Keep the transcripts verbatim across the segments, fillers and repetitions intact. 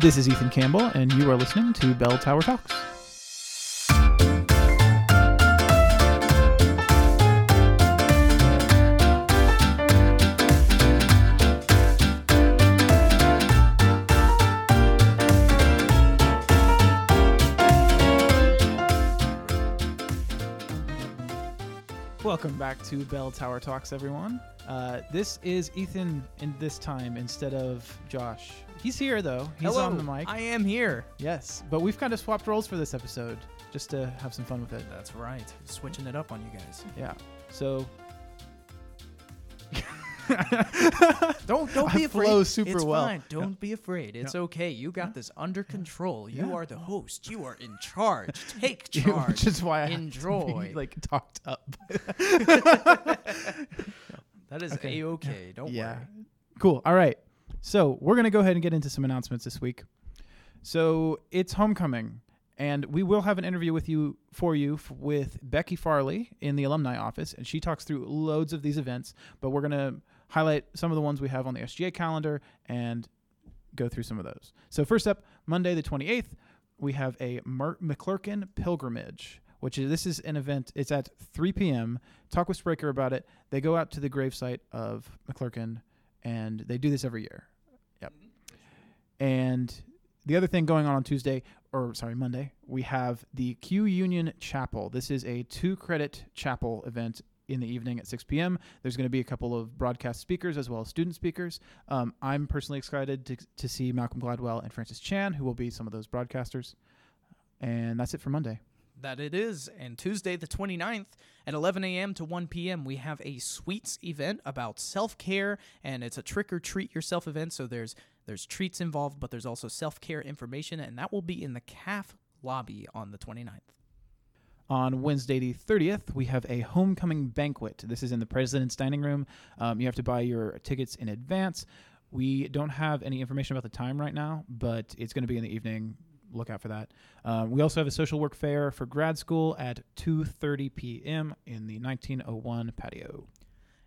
This is Ethan Campbell, and you are listening to Bell Tower Talks. Welcome back to Bell Tower Talks, everyone. Uh, this is Ethan in this time instead of Josh. He's here, though. He's Hello, on the mic. I am here. Yes, but we've kind of swapped roles for this episode just to have some fun with it. That's right. Switching it up on you guys. Yeah. So... don't don't be I afraid. Flow super it's well. Fine. Don't yeah. be afraid. It's yeah. okay. You got yeah. this under control. Yeah. You are the host. You are in charge. Take charge. Which is why I enjoy. Be, like talked up. That is okay. A-okay. Yeah. Don't yeah. worry. Cool. All right. So we're gonna go ahead and get into some announcements this week. So it's homecoming, and we will have an interview with you for you f- with Becky Farley in the alumni office, and she talks through loads of these events. But we're gonna highlight some of the ones we have on the S G A calendar and go through some of those. So first up, Monday the twenty-eighth, we have a Mer- McClurkin pilgrimage, which is, this is an event. It's at three p.m. Talk with Spreaker about it. They go out to the gravesite of McClurkin, and they do this every year. Yep. And the other thing going on on Tuesday, or sorry, Monday, we have the Q Union Chapel. This is a two-credit chapel event in the evening at six p.m. There's going to be a couple of broadcast speakers as well as student speakers. Um, I'm personally excited to, to see Malcolm Gladwell and Francis Chan, who will be some of those broadcasters. And that's it for Monday. That it is. And Tuesday the twenty-ninth at eleven a.m. to one p.m. we have a sweets event about self-care, and it's a trick-or-treat yourself event. So there's there's treats involved, but there's also self-care information, and that will be in the C A F lobby on the twenty-ninth. On Wednesday the thirtieth, we have a homecoming banquet. This is in the President's Dining Room. Um, you have to buy your tickets in advance. We don't have any information about the time right now, but it's going to be in the evening. Look out for that. Uh, we also have a social work fair for grad school at two thirty p.m. in the nineteen oh one patio.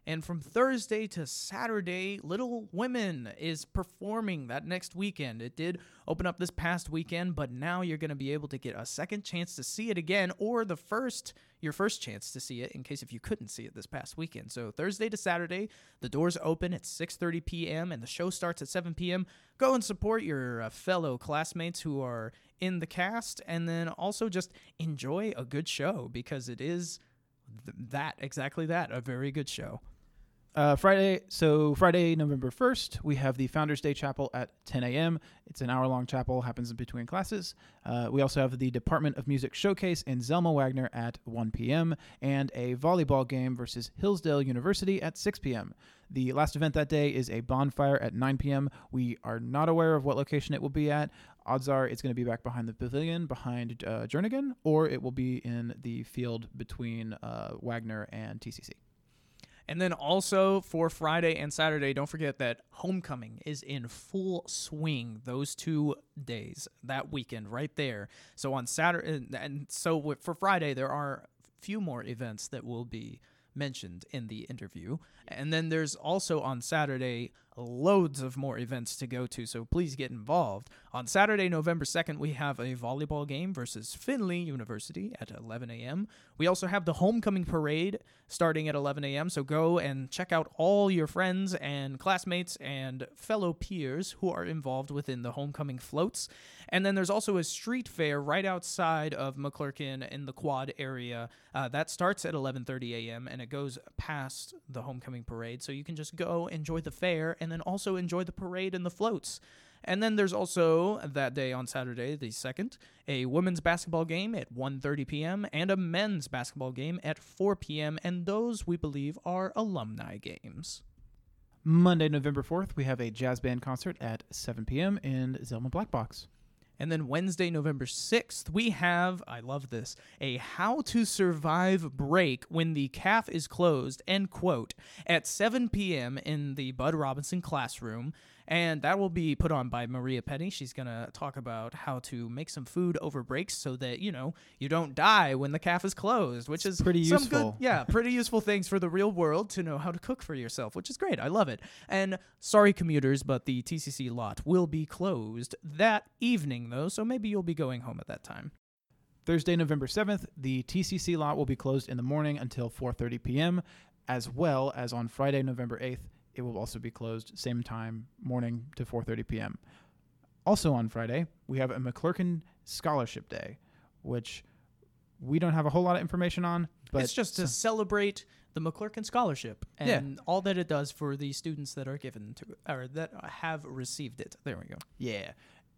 And from Thursday to Saturday, Little Women is performing that next weekend. It did open up this past weekend, but now you're going to be able to get a second chance to see it again, or the first, your first chance to see it in case if you couldn't see it this past weekend. So Thursday to Saturday, the doors open at six thirty p.m. and the show starts at seven p.m. Go and support your uh, fellow classmates who are in the cast, and then also just enjoy a good show, because it is th- that, exactly that, a very good show. Uh, Friday, so Friday, November first, we have the Founders Day Chapel at ten a.m. It's an hour-long chapel, happens in between classes. Uh, we also have the Department of Music Showcase in Zelma Wagner at one p.m. and a volleyball game versus Hillsdale University at six p.m. The last event that day is a bonfire at nine p.m. We are not aware of what location it will be at. Odds are it's going to be back behind the pavilion, behind uh, Jernigan, or it will be in the field between uh, Wagner and T C C. And then also for Friday and Saturday, don't forget that homecoming is in full swing those two days, that weekend right there. So on Saturday, and so for Friday, there are few more events that will be mentioned in the interview. And then there's also on Saturday, loads of more events to go to, so please get involved. On Saturday, November second, we have a volleyball game versus Findlay University at eleven a.m. We also have the homecoming parade starting at eleven a.m., so go and check out all your friends and classmates and fellow peers who are involved within the homecoming floats. And then there's also a street fair right outside of McClurkin in the quad area. Uh, that starts at eleven thirty a.m., and it goes past the homecoming parade, so you can just go enjoy the fair and then also enjoy the parade and the floats. And then there's also, that day on Saturday, the second, a women's basketball game at one thirty p.m. and a men's basketball game at four p.m., and those, we believe, are alumni games. Monday, November fourth, we have a jazz band concert at seven p.m. in Zelma Blackbox. And then Wednesday, November sixth, we have, I love this, a How to Survive Break When the C A F is Closed, end quote, at seven p.m. in the Bud Robinson classroom. And that will be put on by Maria Petty. She's going to talk about how to make some food over breaks so that, you know, you don't die when the caf is closed, which it's is pretty some useful. Good, yeah, pretty useful things for the real world to know how to cook for yourself, which is great. I love it. And sorry, commuters, but the T C C lot will be closed that evening, though, so maybe you'll be going home at that time. Thursday, November seventh, the T C C lot will be closed in the morning until four thirty p.m., as well as on Friday, November eighth, it will also be closed, same time, morning to four thirty p.m. Also on Friday, we have a McClurkin Scholarship Day, which we don't have a whole lot of information on. But it's just so- to celebrate the McClurkin Scholarship and yeah. all that it does for the students that are given to it, or that have received it. There we go. Yeah.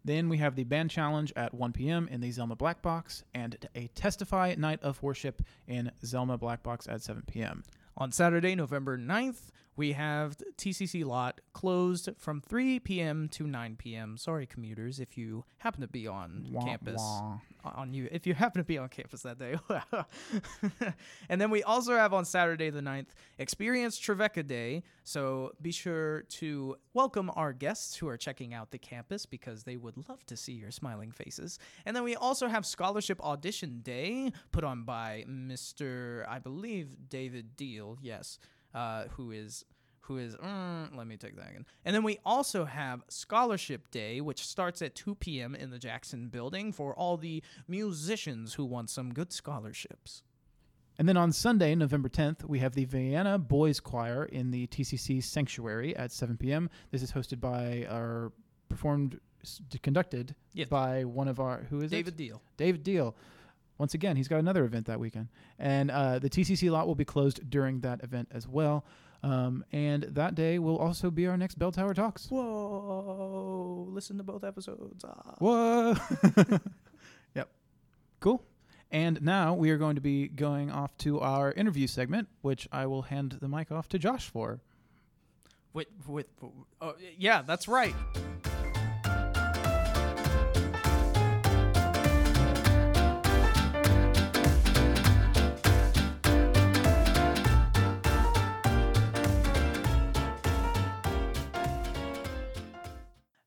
Then we have the band challenge at one p.m. in the Zelma Blackbox and a Testify Night of Worship in Zelma Blackbox at seven p.m. On Saturday, November ninth, we have T C C lot closed from three p.m. to nine p.m. Sorry, commuters, if you happen to be on wah, campus. Wah. On you, if you happen to be on campus that day. And then we also have on Saturday the ninth, Experience Trevecca Day. So be sure to welcome our guests who are checking out the campus because they would love to see your smiling faces. And then we also have Scholarship Audition Day put on by Mister, I believe, David Deal. Yes. Uh, who is, who is, mm, let me take that again. And then we also have Scholarship Day, which starts at two p.m. in the Jackson building for all the musicians who want some good scholarships. And then on Sunday, November tenth, we have the Vienna Boys Choir in the T C C Sanctuary at seven p.m. This is hosted by our performed, conducted yes. by one of our, who is David it? David Deal. David Deal. Once again, he's got another event that weekend. And uh, the T C C lot will be closed during that event as well. Um, and that day will also be our next Bell Tower Talks. Whoa. Listen to both episodes. Ah. Whoa. Yep. Cool. And now we are going to be going off to our interview segment, which I will hand the mic off to Josh for. With, with, oh, yeah, that's right.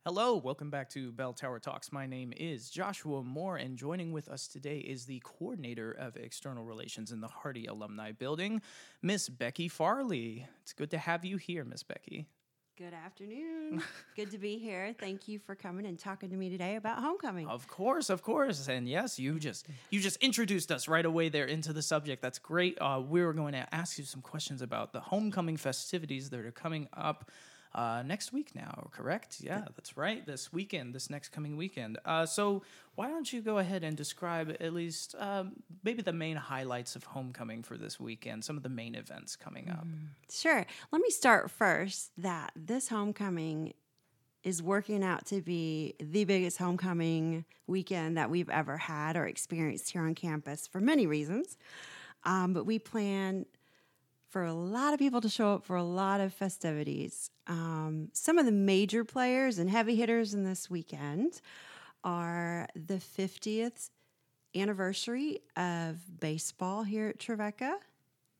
Hello, welcome back to Bell Tower Talks. My name is Joshua Moore, and joining with us today is the coordinator of external relations in the Hardy Alumni Building, Miss Becky Farley. It's good to have you here, Miss Becky. Good afternoon. Good to be here. Thank you for coming and talking to me today about homecoming. Of course, of course. And yes, you just you just introduced us right away there into the subject. That's great. Uh, we were going to ask you some questions about the homecoming festivities that are coming up Uh, next week now, correct? Yeah, that's right. This weekend, this next coming weekend. Uh, so why don't you go ahead and describe at least um, maybe the main highlights of homecoming for this weekend, some of the main events coming up. Sure. Let me start first that this homecoming is working out to be the biggest homecoming weekend that we've ever had or experienced here on campus for many reasons. Um, but we plan for a lot of people to show up for a lot of festivities. Um, some of the major players and heavy hitters in this weekend are the fiftieth anniversary of baseball here at Trevecca.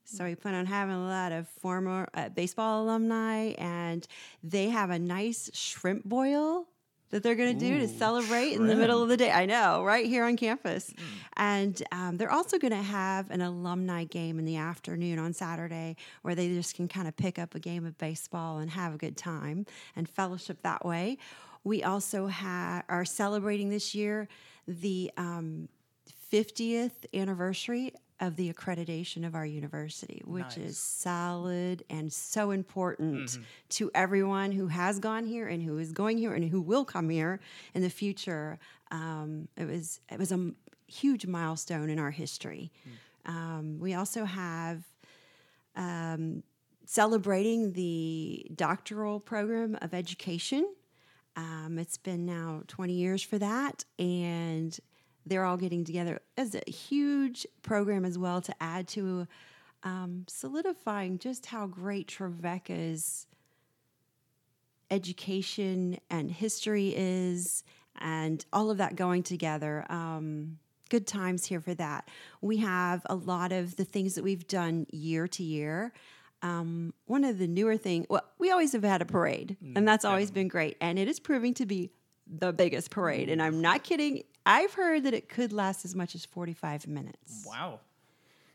So we plan on having a lot of former uh, baseball alumni, and they have a nice shrimp boil that they're going to do to celebrate shrimp. In the middle of the day. I know, right here on campus. Mm. And um, they're also going to have an alumni game in the afternoon on Saturday where they just can kind of pick up a game of baseball and have a good time and fellowship that way. We also ha- are celebrating this year the um, fiftieth anniversary of the accreditation of our university, which nice. Is solid and so important mm-hmm. to everyone who has gone here and who is going here and who will come here in the future. Um, it was it was a m- huge milestone in our history. Mm. Um, we also have um, celebrating the doctoral program of education. Um, it's been now twenty years for that, and they're all getting together as a huge program as well to add to um, solidifying just how great Trevecca's education and history is and all of that going together. Um, good times here for that. We have a lot of the things that we've done year to year. Um, one of the newer things, well, we always have had a parade, and that's always been great. And it is proving to be the biggest parade. And I'm not kidding. I've heard that it could last as much as forty-five minutes. Wow.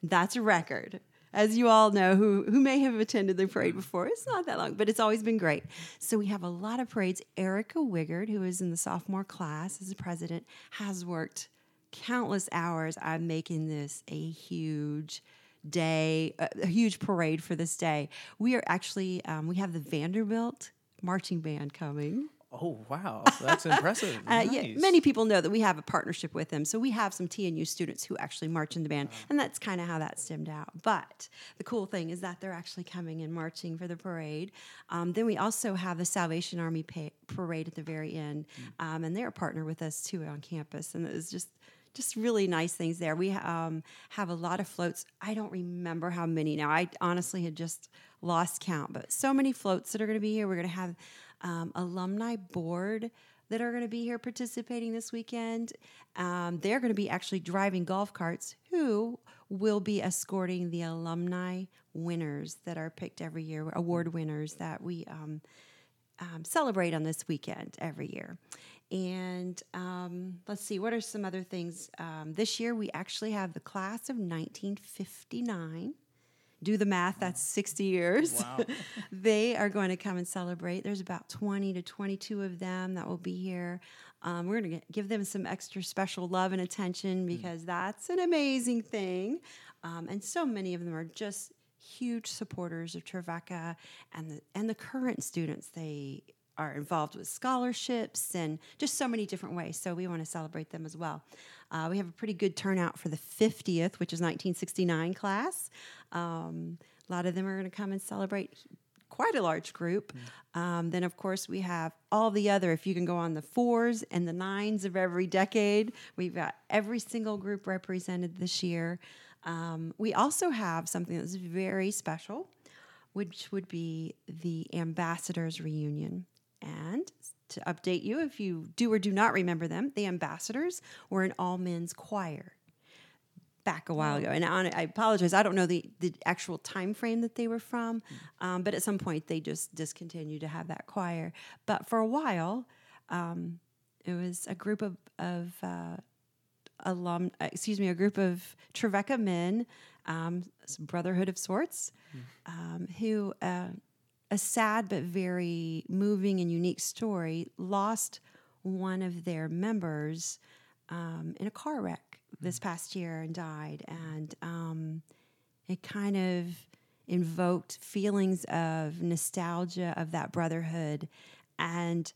That's a record. As you all know, who, who may have attended the parade before, it's not that long, but it's always been great. So we have a lot of parades. Erica Wiggard, who is in the sophomore class as the president, has worked countless hours on making this a huge day, a huge parade for this day. We are actually, um, we have the Vanderbilt marching band coming. Oh, wow. That's impressive. uh, nice. Yeah, many people know that we have a partnership with them. So we have some T N U students who actually march in the band. And that's kind of how that stemmed out. But the cool thing is that they're actually coming and marching for the parade. Um, then we also have the Salvation Army pa- parade at the very end. Um, and they're a partner with us, too, on campus. And it was just... Just really nice things there. We um, have a lot of floats. I don't remember how many now. I honestly had just lost count, but so many floats that are going to be here. We're going to have um, alumni board that are going to be here participating this weekend. Um, they're going to be actually driving golf carts who will be escorting the alumni winners that are picked every year, award winners that we um, um, celebrate on this weekend every year. And um, let's see, what are some other things? Um, this year, we actually have the class of nineteen fifty-nine. Do the math, that's sixty years. Wow. They are going to come and celebrate. There's about twenty to twenty-two of them that will be here. Um, we're going to give them some extra special love and attention because mm. that's an amazing thing. Um, and so many of them are just huge supporters of Trevecca and the, and the current students. They are involved with scholarships and just so many different ways. So we want to celebrate them as well. Uh, we have a pretty good turnout for the fiftieth, which is nineteen sixty-nine class. Um, a lot of them are going to come and celebrate, quite a large group. Mm. Um, then, of course, we have all the other, if you can go on the fours and the nines of every decade. We've got every single group represented this year. Um, we also have something that's very special, which would be the Ambassadors Reunion. And to update you, if you do or do not remember them, the Ambassadors were an all-men's choir back a while ago. And I apologize, I don't know the, the actual time frame that they were from, um, but at some point they just discontinued to have that choir. But for a while, um, it was a group of, of uh, alum, excuse me, a group of Trevecca men, um, some brotherhood of sorts, um, who... Uh, a sad but very moving and unique story, lost one of their members um, in a car wreck this past year and died. And um, it kind of invoked feelings of nostalgia of that brotherhood and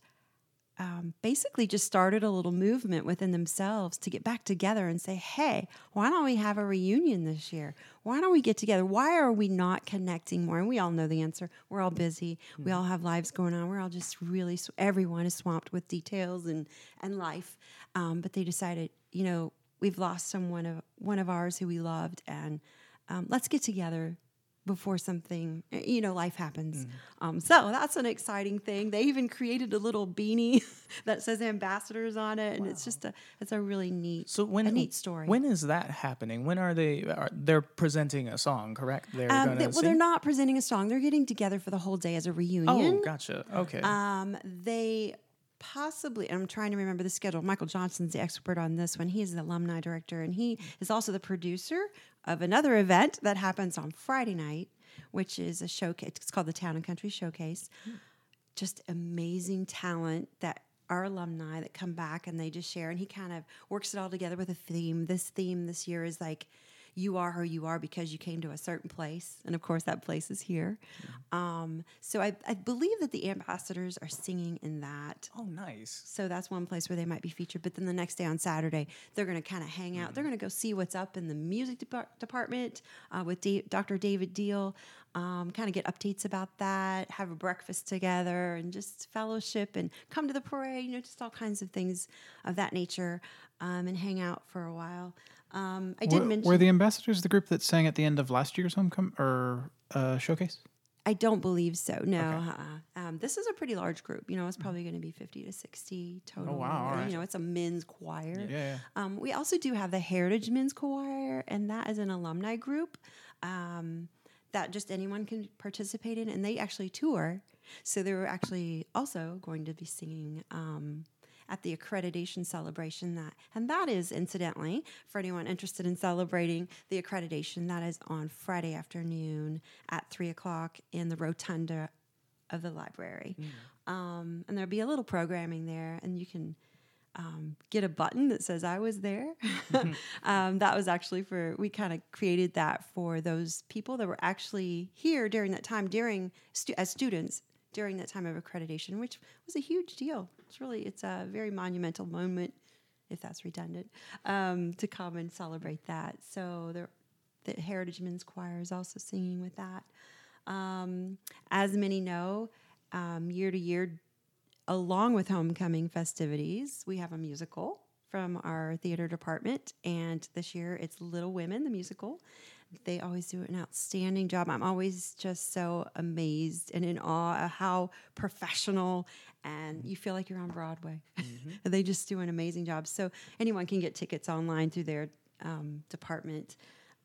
um, basically just started a little movement within themselves to get back together and say, hey, why don't we have a reunion this year? Why don't we get together? Why are we not connecting more? And we all know the answer. We're all busy. We all have lives going on. We're all just really, sw- everyone is swamped with details and, and life. Um, but they decided, you know, we've lost someone of one of ours who we loved, and um, let's get together before something, you know, life happens. Mm. Um, so that's an exciting thing. They even created a little beanie that says Ambassadors on it. And wow. it's just a, it's a really neat, so when, a neat story. When is that happening? When are they, are, they're presenting a song, correct? They're um, they, well, sing? They're not presenting a song. They're getting together for the whole day as a reunion. Oh, gotcha. Okay. Um, they possibly, I'm trying to remember the schedule. Michael Johnson's the expert on this one. He is the alumni director, and he is also the producer of another event that happens on Friday night, which is a showcase. It's called the Town and Country Showcase. Just amazing talent that our alumni that come back and they just share. And he kind of works it all together with a theme. This theme this year is like, you are who you are because you came to a certain place. And of course that place is here. Yeah. Um, so I, I believe that the Ambassadors are singing in that. Oh, nice. So that's one place where they might be featured. But then the next day on Saturday, they're going to kind of hang out. Mm. They're going to go see what's up in the music de- department uh, with D- Doctor David Deal, um, kind of get updates about that, have a breakfast together and just fellowship and come to the parade, you know, just all kinds of things of that nature, um, and hang out for a while. Um, I did were, mention were the Ambassadors the group that sang at the end of last year's homecoming or uh, showcase? I don't believe so. No, okay. uh-uh. um, this is a pretty large group. You know, it's probably going to be fifty to sixty total. Oh wow! Right. You know, it's a men's choir. Yeah. yeah. Um, we also do have the Heritage Men's Choir, and that is an alumni group. Um, that just anyone can participate in, and they actually tour. So they were actually also going to be singing um, at the accreditation celebration. That and that is, incidentally, for anyone interested in celebrating the accreditation, that is on Friday afternoon at three o'clock in the rotunda of the library. Mm. Um, and there'll be a little programming there, and you can um, get a button that says I was there. um, that was actually for, we kind of created that for those people that were actually here during that time, during stu- as students during that time of accreditation, which was a huge deal. It's really, it's a very monumental moment, if that's redundant, um, to come and celebrate that. So there, the Heritage Men's Choir is also singing with that. Um, as many know, um, year to year, along with homecoming festivities, we have a musical from our theater department, and this year it's Little Women, the musical. They always do an outstanding job. I'm always just so amazed and in awe of how professional, and you feel like you're on Broadway. Mm-hmm. They just do an amazing job. So anyone can get tickets online through their um, department.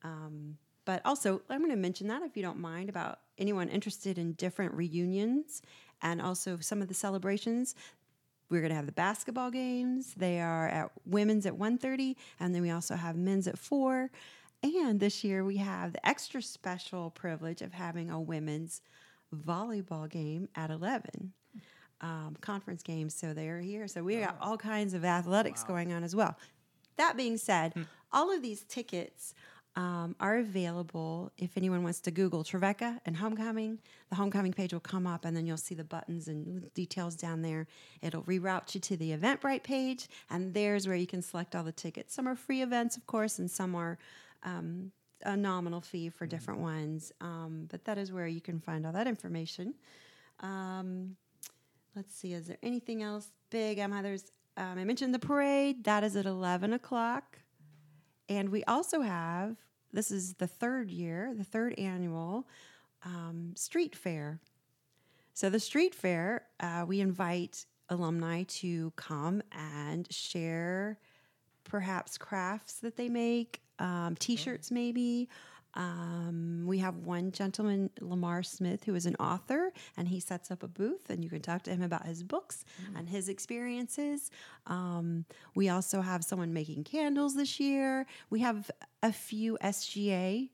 Um, but also, I'm going to mention that, if you don't mind, about anyone interested in different reunions and also some of the celebrations. We're going to have the basketball games. They are at women's at one thirty, and then we also have men's at four. And this year we have the extra special privilege of having a women's volleyball game at eleven, um, conference games. So they're here. So we got all kinds of athletics wow. going on as well. That being said, hmm. all of these tickets Um, are available if anyone wants to Google Trevecca and homecoming. The homecoming page will come up, and then you'll see the buttons and details down there. It'll reroute you to the Eventbrite page, and there's where you can select all the tickets. Some are free events, of course, and some are um, a nominal fee for different ones. Um, but that is where you can find all that information. Um, let's see, is there anything else big? Um, there's, um, I mentioned the parade. That is at eleven o'clock. And we also have, this is the third year, the third annual um, street fair. So the street fair, uh, we invite alumni to come and share perhaps crafts that they make, um, T-shirts maybe. Um, we have one gentleman, Lamar Smith, who is an author, and he sets up a booth, and you can talk to him about his books mm. and his experiences. Um, we also have someone making candles this year. We have a few S G A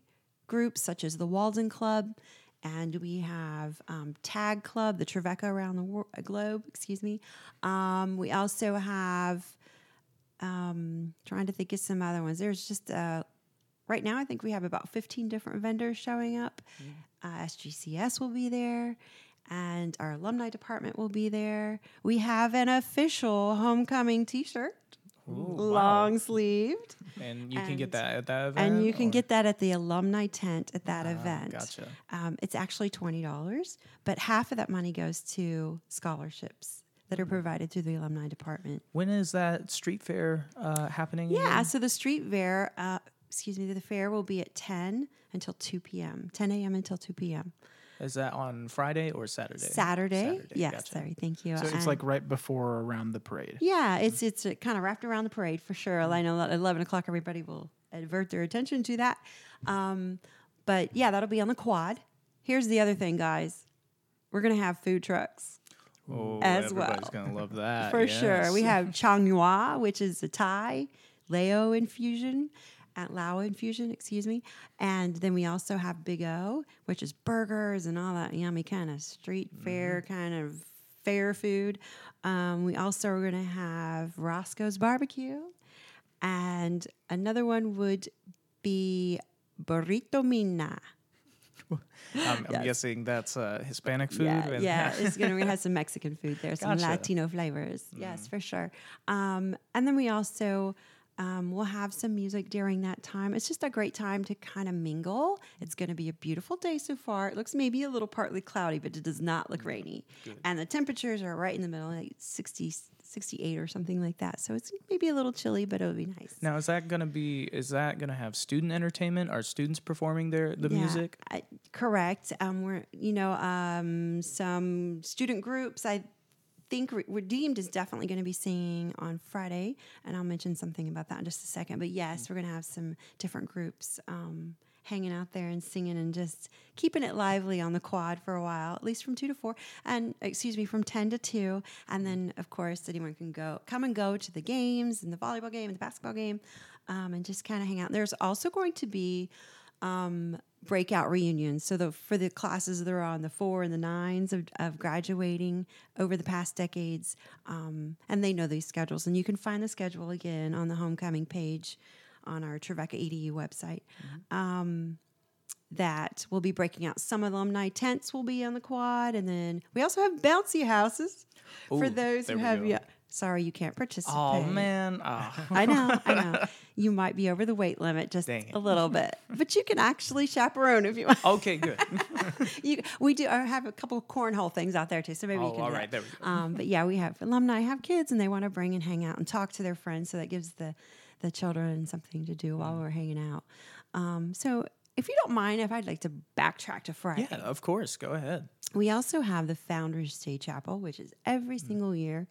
groups, such as the Walden Club, and we have um, Tag Club, the Trevecca around the wor- globe, excuse me. Um, we also have, um, trying to think of some other ones. There's just a Right now, I think we have about fifteen different vendors showing up. Yeah. Uh, S G C S will be there, and our alumni department will be there. We have an official homecoming T-shirt, Ooh, long wow. sleeved, and you and, can get that at that event. And you can or? get that at the alumni tent at that uh, event. Gotcha. Um, it's actually twenty dollars, but half of that money goes to scholarships that are provided through the alumni department. When is that street fair uh, happening? Yeah, again? So the street fair. Uh, Excuse me, the fair will be at ten until two p.m., ten a.m. until two p.m. Is that on Friday or Saturday? Saturday, Saturday. Yes, gotcha. Sorry, thank you. So it's and like right before or around the parade. Yeah, it's it's kind of wrapped around the parade for sure. I know at eleven o'clock everybody will divert their attention to that. Um, but, yeah, that'll be on the quad. Here's the other thing, guys. We're going to have food trucks. Oh, as well. Everybody's going to love that. for yes. sure. We have Chang Nua, which is a Thai Lao infusion. At Lao infusion, excuse me. And then we also have Big O, which is burgers and all that yummy kind of street fair, mm-hmm. kind of fair food. Um, we also are going to have Roscoe's Barbecue. And another one would be Burrito Mina. I'm, I'm yes. guessing that's uh, Hispanic food. Yeah, and yeah. it's going to have some Mexican food there, some gotcha. Latino flavors. Mm. Yes, for sure. Um, and then we also... Um, we'll have some music during that time. It's just a great time to kind of mingle. It's going to be a beautiful day so far. It looks maybe a little partly cloudy, but it does not look rainy. Good. And the temperatures are right in the middle, like sixty, sixty-eight or something like that. So it's maybe a little chilly, but it'll be nice. Now, is that going to be, is that going to have student entertainment? Are students performing their the yeah, music? I, correct. Um, we're, you know, um, some student groups, I think Redeemed is definitely going to be singing on Friday, and I'll mention something about that in just a second. But yes, we're going to have some different groups um, hanging out there and singing and just keeping it lively on the quad for a while, at least from two to four, and excuse me, from ten to two. And then, of course, anyone can go, come and go to the games and the volleyball game and the basketball game, um, and just kind of hang out. There's also going to be um, breakout reunions. So the, for the classes that are on the four and the nines of, of graduating over the past decades, um, and they know these schedules. And you can find the schedule again on the homecoming page on our Trevecca E D U website. Mm-hmm. Um, that will be breaking out. Some alumni tents will be on the quad, and then we also have bouncy houses. Ooh, for those who have yet. Sorry, you can't participate. Oh, man. Oh. I know, I know. You might be over the weight limit just a little bit. But you can actually chaperone if you want. Okay, good. you, we do I have a couple of cornhole things out there, too, so maybe oh, you can all right, there we go. Um, but, yeah, we have alumni have kids, and they want to bring and hang out and talk to their friends, so that gives the, the children something to do while we're hanging out. Um, so if you don't mind, if I'd like to backtrack to Friday. Yeah, of course. Go ahead. We also have the Founders Day Chapel, which is every mm. single year.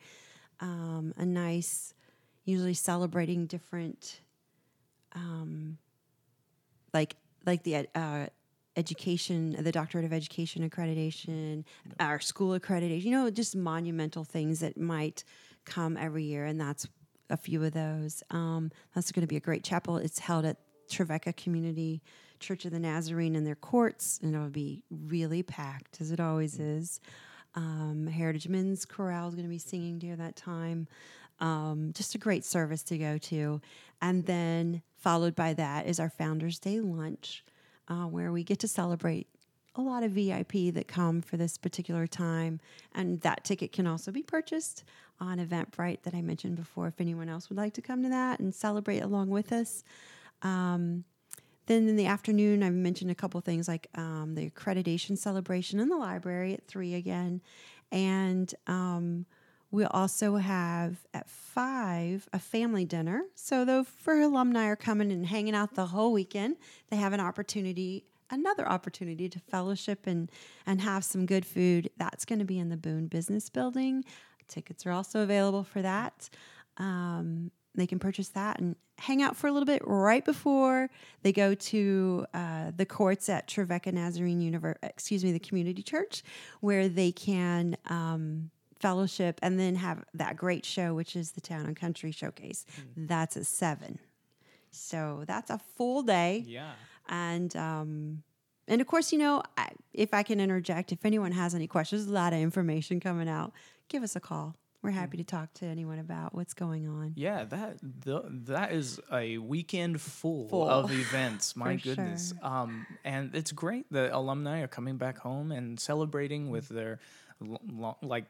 Um, a nice, usually celebrating different, um, like like the uh, education, the Doctorate of Education accreditation, no. our school accreditation, you know, just monumental things that might come every year, and that's a few of those. Um, that's going to be a great chapel. It's held at Trevecca Community Church of the Nazarene in their courts, and it'll be really packed, as it always is. Um, Heritage Men's Chorale is going to be singing during that time. Um, just a great service to go to. And then followed by that is our Founders Day lunch, uh, where we get to celebrate a lot of V I P that come for this particular time. And that ticket can also be purchased on Eventbrite that I mentioned before, if anyone else would like to come to that and celebrate along with us. Um, Then in the afternoon, I've mentioned a couple things like um, the accreditation celebration in the library at three again. And um, we also have at five a family dinner. So though for alumni are coming and hanging out the whole weekend, they have an opportunity, another opportunity to fellowship and, and have some good food. That's going to be in the Boone Business Building. Tickets are also available for that. Um, they can purchase that and hang out for a little bit right before they go to uh, the courts at Trevecca Nazarene University, excuse me, the community church, where they can um, fellowship and then have that great show, which is the Town and Country Showcase. Mm-hmm. That's at seven. So that's a full day. Yeah. And, um, and of course, you know, I, if I can interject, if anyone has any questions, a lot of information coming out, give us a call. We're happy to talk to anyone about what's going on. Yeah, that the, that is a weekend full, full. of events. My goodness. Sure. Um, and it's great that alumni are coming back home and celebrating with their lo- lo- like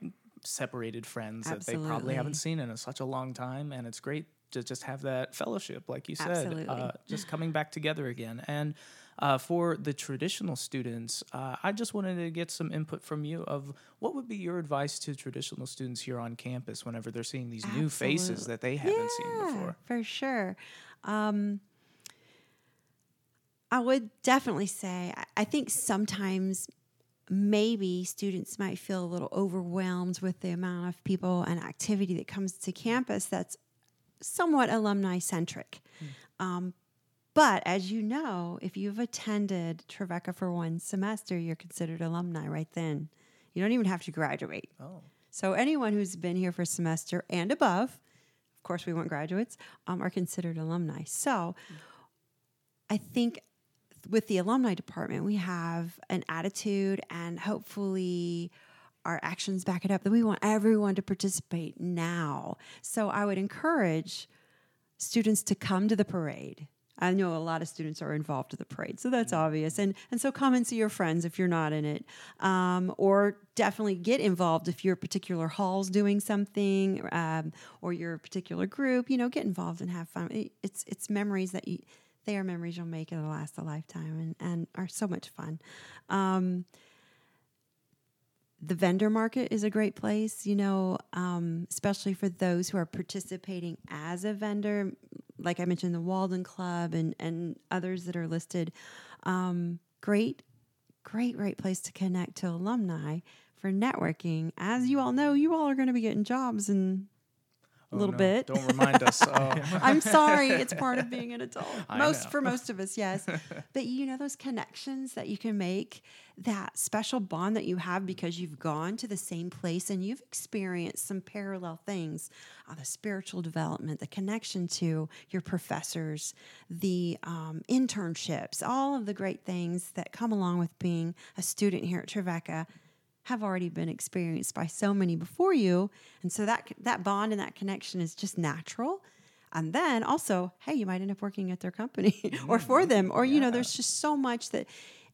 separated friends Absolutely. That they probably haven't seen in a, such a long time. And it's great to just have that fellowship, like you said, uh, just coming back together again. And uh, for the traditional students, uh, I just wanted to get some input from you of what would be your advice to traditional students here on campus whenever they're seeing these Absolutely. New faces that they haven't yeah, seen before. For sure. Um, I would definitely say, I think sometimes maybe students might feel a little overwhelmed with the amount of people and activity that comes to campus that's somewhat alumni-centric. Mm. Um, but as you know, if you've attended Trevecca for one semester, you're considered alumni right then. You don't even have to graduate. Oh. So anyone who's been here for a semester and above, of course we want graduates, um, are considered alumni. So mm. I think with the alumni department, we have an attitude and hopefully our actions back it up, that we want everyone to participate now. So I would encourage students to come to the parade. I know a lot of students are involved in the parade, so that's mm-hmm. obvious. And and so come and see your friends if you're not in it. Um, or definitely get involved if your particular hall's doing something um, or your particular group. You know, get involved and have fun. It's it's memories that you, they are memories you'll make that'll last a lifetime and, and are so much fun. Um The vendor market is a great place, you know, um, especially for those who are participating as a vendor. Like I mentioned, the Walden Club and, and others that are listed. Um, great, great, great place to connect to alumni for networking. As you all know, you all are going to be getting jobs and a little oh, no. bit. Don't remind us. Oh. I'm sorry. It's part of being an adult. Most for most of us, yes. But you know those connections that you can make, that special bond that you have because you've gone to the same place and you've experienced some parallel things, uh, the spiritual development, the connection to your professors, the um, internships, all of the great things that come along with being a student here at Trevecca have already been experienced by so many before you. And so that that bond and that connection is just natural. And then also, hey, you might end up working at their company or for them. Or, yeah. you know, there's just so much that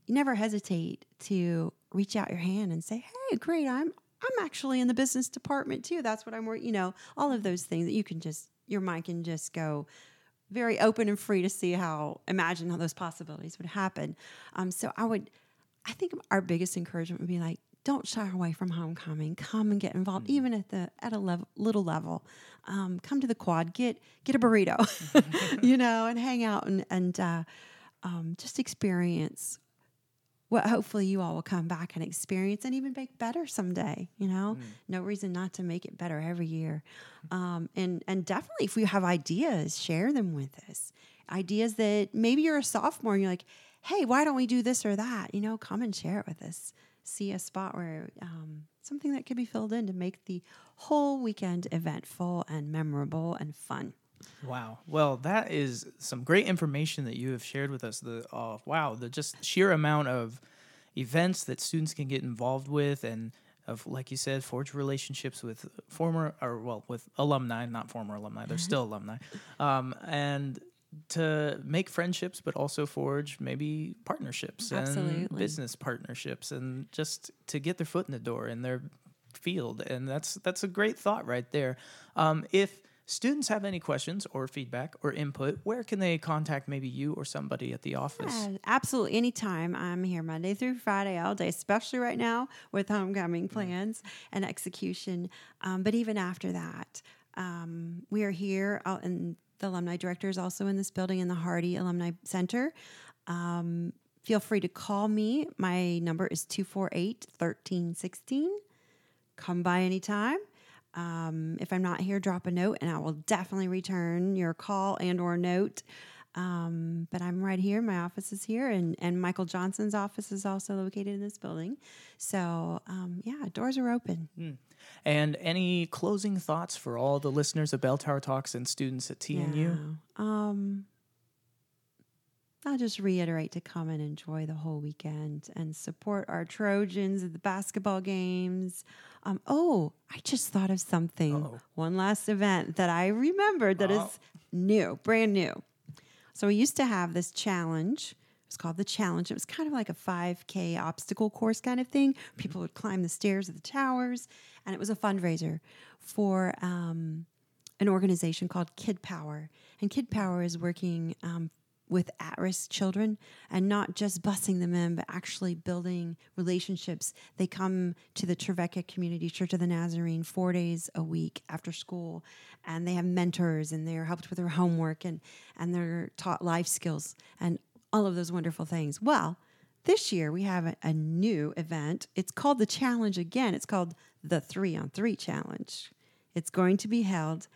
you never hesitate to reach out your hand and say, hey, great, I'm I'm actually in the business department too. That's what I'm working, you know, all of those things that you can just, your mind can just go very open and free to see how, imagine how those possibilities would happen. Um, so I would, I think our biggest encouragement would be like, don't shy away from homecoming. Come and get involved, mm-hmm. even at the at a level, little level. Um, come to the quad. Get get a burrito, you know, and hang out and and uh, um, just experience what hopefully you all will come back and experience and even make better someday. You know, mm. no reason not to make it better every year. Um, and and definitely, if you have ideas, share them with us. Ideas that maybe you're a sophomore and you're like, hey, why don't we do this or that? You know, come and share it with us. See a spot where um, something that could be filled in to make the whole weekend eventful and memorable and fun. Wow. Well, that is some great information that you have shared with us. The uh, wow, the just sheer amount of events that students can get involved with, and of like you said, forge relationships with former or well, with alumni, not former alumni. They're still alumni, um, and. To make friendships, but also forge maybe partnerships Absolutely. and business partnerships, and just to get their foot in the door in their field. And that's that's a great thought right there. Um, if students have any questions or feedback or input, where can they contact maybe you or somebody at the office? Yeah, absolutely. Anytime. I'm here Monday through Friday all day, especially right now with homecoming plans mm-hmm. and execution. Um, but even after that, um, we are here out in the alumni director is also in this building in the Hardy Alumni Center. Um, feel free to call me. My number is two four eight, one three one six. Come by anytime. Um, if I'm not here, drop a note, and I will definitely return your call and or note. Um, but I'm right here. My office is here, and, and Michael Johnson's office is also located in this building. So, um, yeah, doors are open. Mm. And any closing thoughts for all the listeners of Bell Tower Talks and students at T N U? Yeah. Um, I'll just reiterate to come and enjoy the whole weekend and support our Trojans at the basketball games. Um, oh, I just thought of something. Uh-oh. One last event that I remembered that Uh-oh. is new, brand new. So we used to have this challenge. It was called the challenge. It was kind of like a five K obstacle course kind of thing. People would climb the stairs of the towers, and it was a fundraiser for um, an organization called Kid Power. And Kid Power is working um, with at-risk children and not just busing them in, but actually building relationships. They come to the Trevecca Community Church of the Nazarene four days a week after school, and they have mentors, and they're helped with their homework, and, and they're taught life skills and all of those wonderful things. Well, this year we have a, a new event. It's called the Challenge again. It's called the three-on-three Challenge. It's going to be held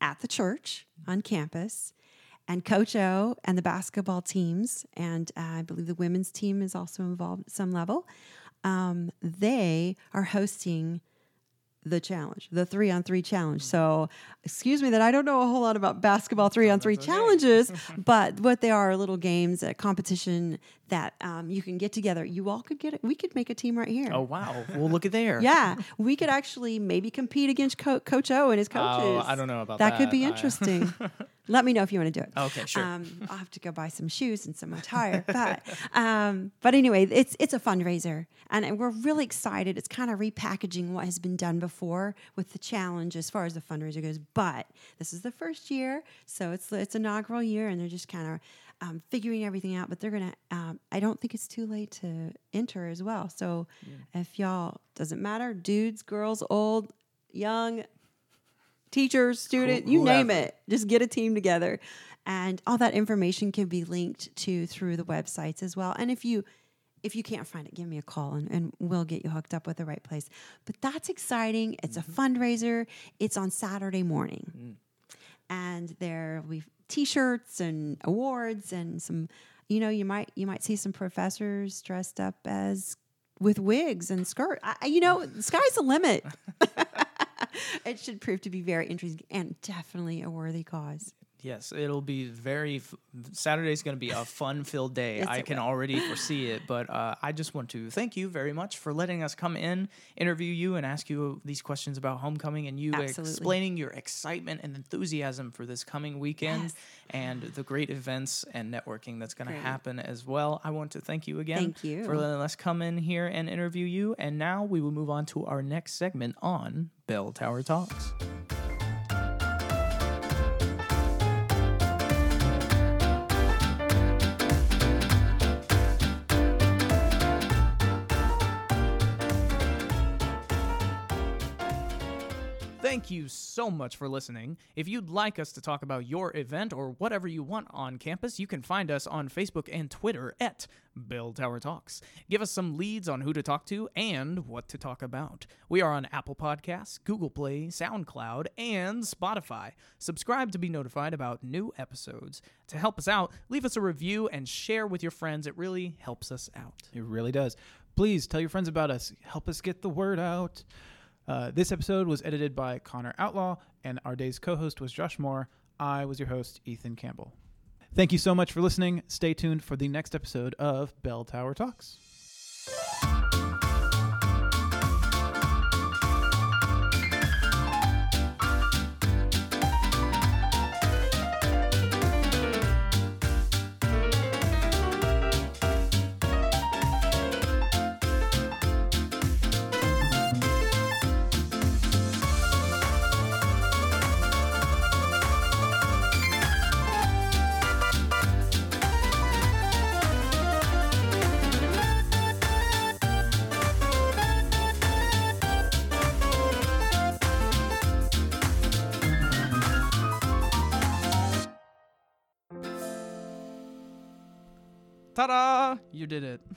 at the church on campus. And Coach O and the basketball teams, and uh, I believe the women's team is also involved at some level, um, they are hosting the challenge, the three-on-three challenge. So excuse me that I don't know a whole lot about basketball three-on-three oh, challenges, but what they are are little games, a competition that um, you can get together. You all could get it. We could make a team right here. Oh, wow. Well, look at there. Yeah. We could actually maybe compete against Co- Coach O and his coaches. Oh, I don't know about that. That could be interesting. I... Let me know if you want to do it. Okay, sure. Um, I'll have to go buy some shoes and some attire. But um, but anyway, it's it's a fundraiser, and we're really excited. It's kind of repackaging what has been done before with the challenge as far as the fundraiser goes. But this is the first year, so it's it's inaugural year, and they're just kind of um, figuring everything out. But they're gonna. Um, I don't think it's too late to enter as well. So yeah. if y'all doesn't matter, dudes, girls, old, young. Teacher, student, you Whoever. name it. Just get a team together. And all that information can be linked to through the websites as well. And if you if you can't find it, give me a call, and, and we'll get you hooked up with the right place. But that's exciting. It's mm-hmm. a fundraiser. It's on Saturday morning. Mm. And there will be T-shirts and awards and some, you know, you might you might see some professors dressed up as with wigs and skirts. I, you know, the sky's the limit. It should prove to be very interesting and definitely a worthy cause. Yes, it'll be very, f- Saturday's going to be a fun-filled day. Yes, I can will. already foresee it, but uh, I just want to thank you very much for letting us come in, interview you, and ask you these questions about homecoming, and you Absolutely. explaining your excitement and enthusiasm for this coming weekend yes. and the great events and networking that's going to happen as well. I want to thank you again thank you. for letting us come in here and interview you, and now we will move on to our next segment on Bell Tower Talks. Thank you so much for listening. If you'd like us to talk about your event or whatever you want on campus, you can find us on Facebook and Twitter at Bell Tower Talks. Give us some leads on who to talk to and what to talk about. We are on Apple Podcasts, Google Play, SoundCloud, and Spotify. Subscribe to be notified about new episodes. To help us out, leave us a review and share with your friends. It really helps us out. It really does. Please tell your friends about us. Help us get the word out. Uh, this episode was edited by Connor Outlaw, and our day's co-host was Josh Moore. I was your host, Ethan Campbell. Thank you so much for listening. Stay tuned for the next episode of Bell Tower Talks. Ta-da! You did it.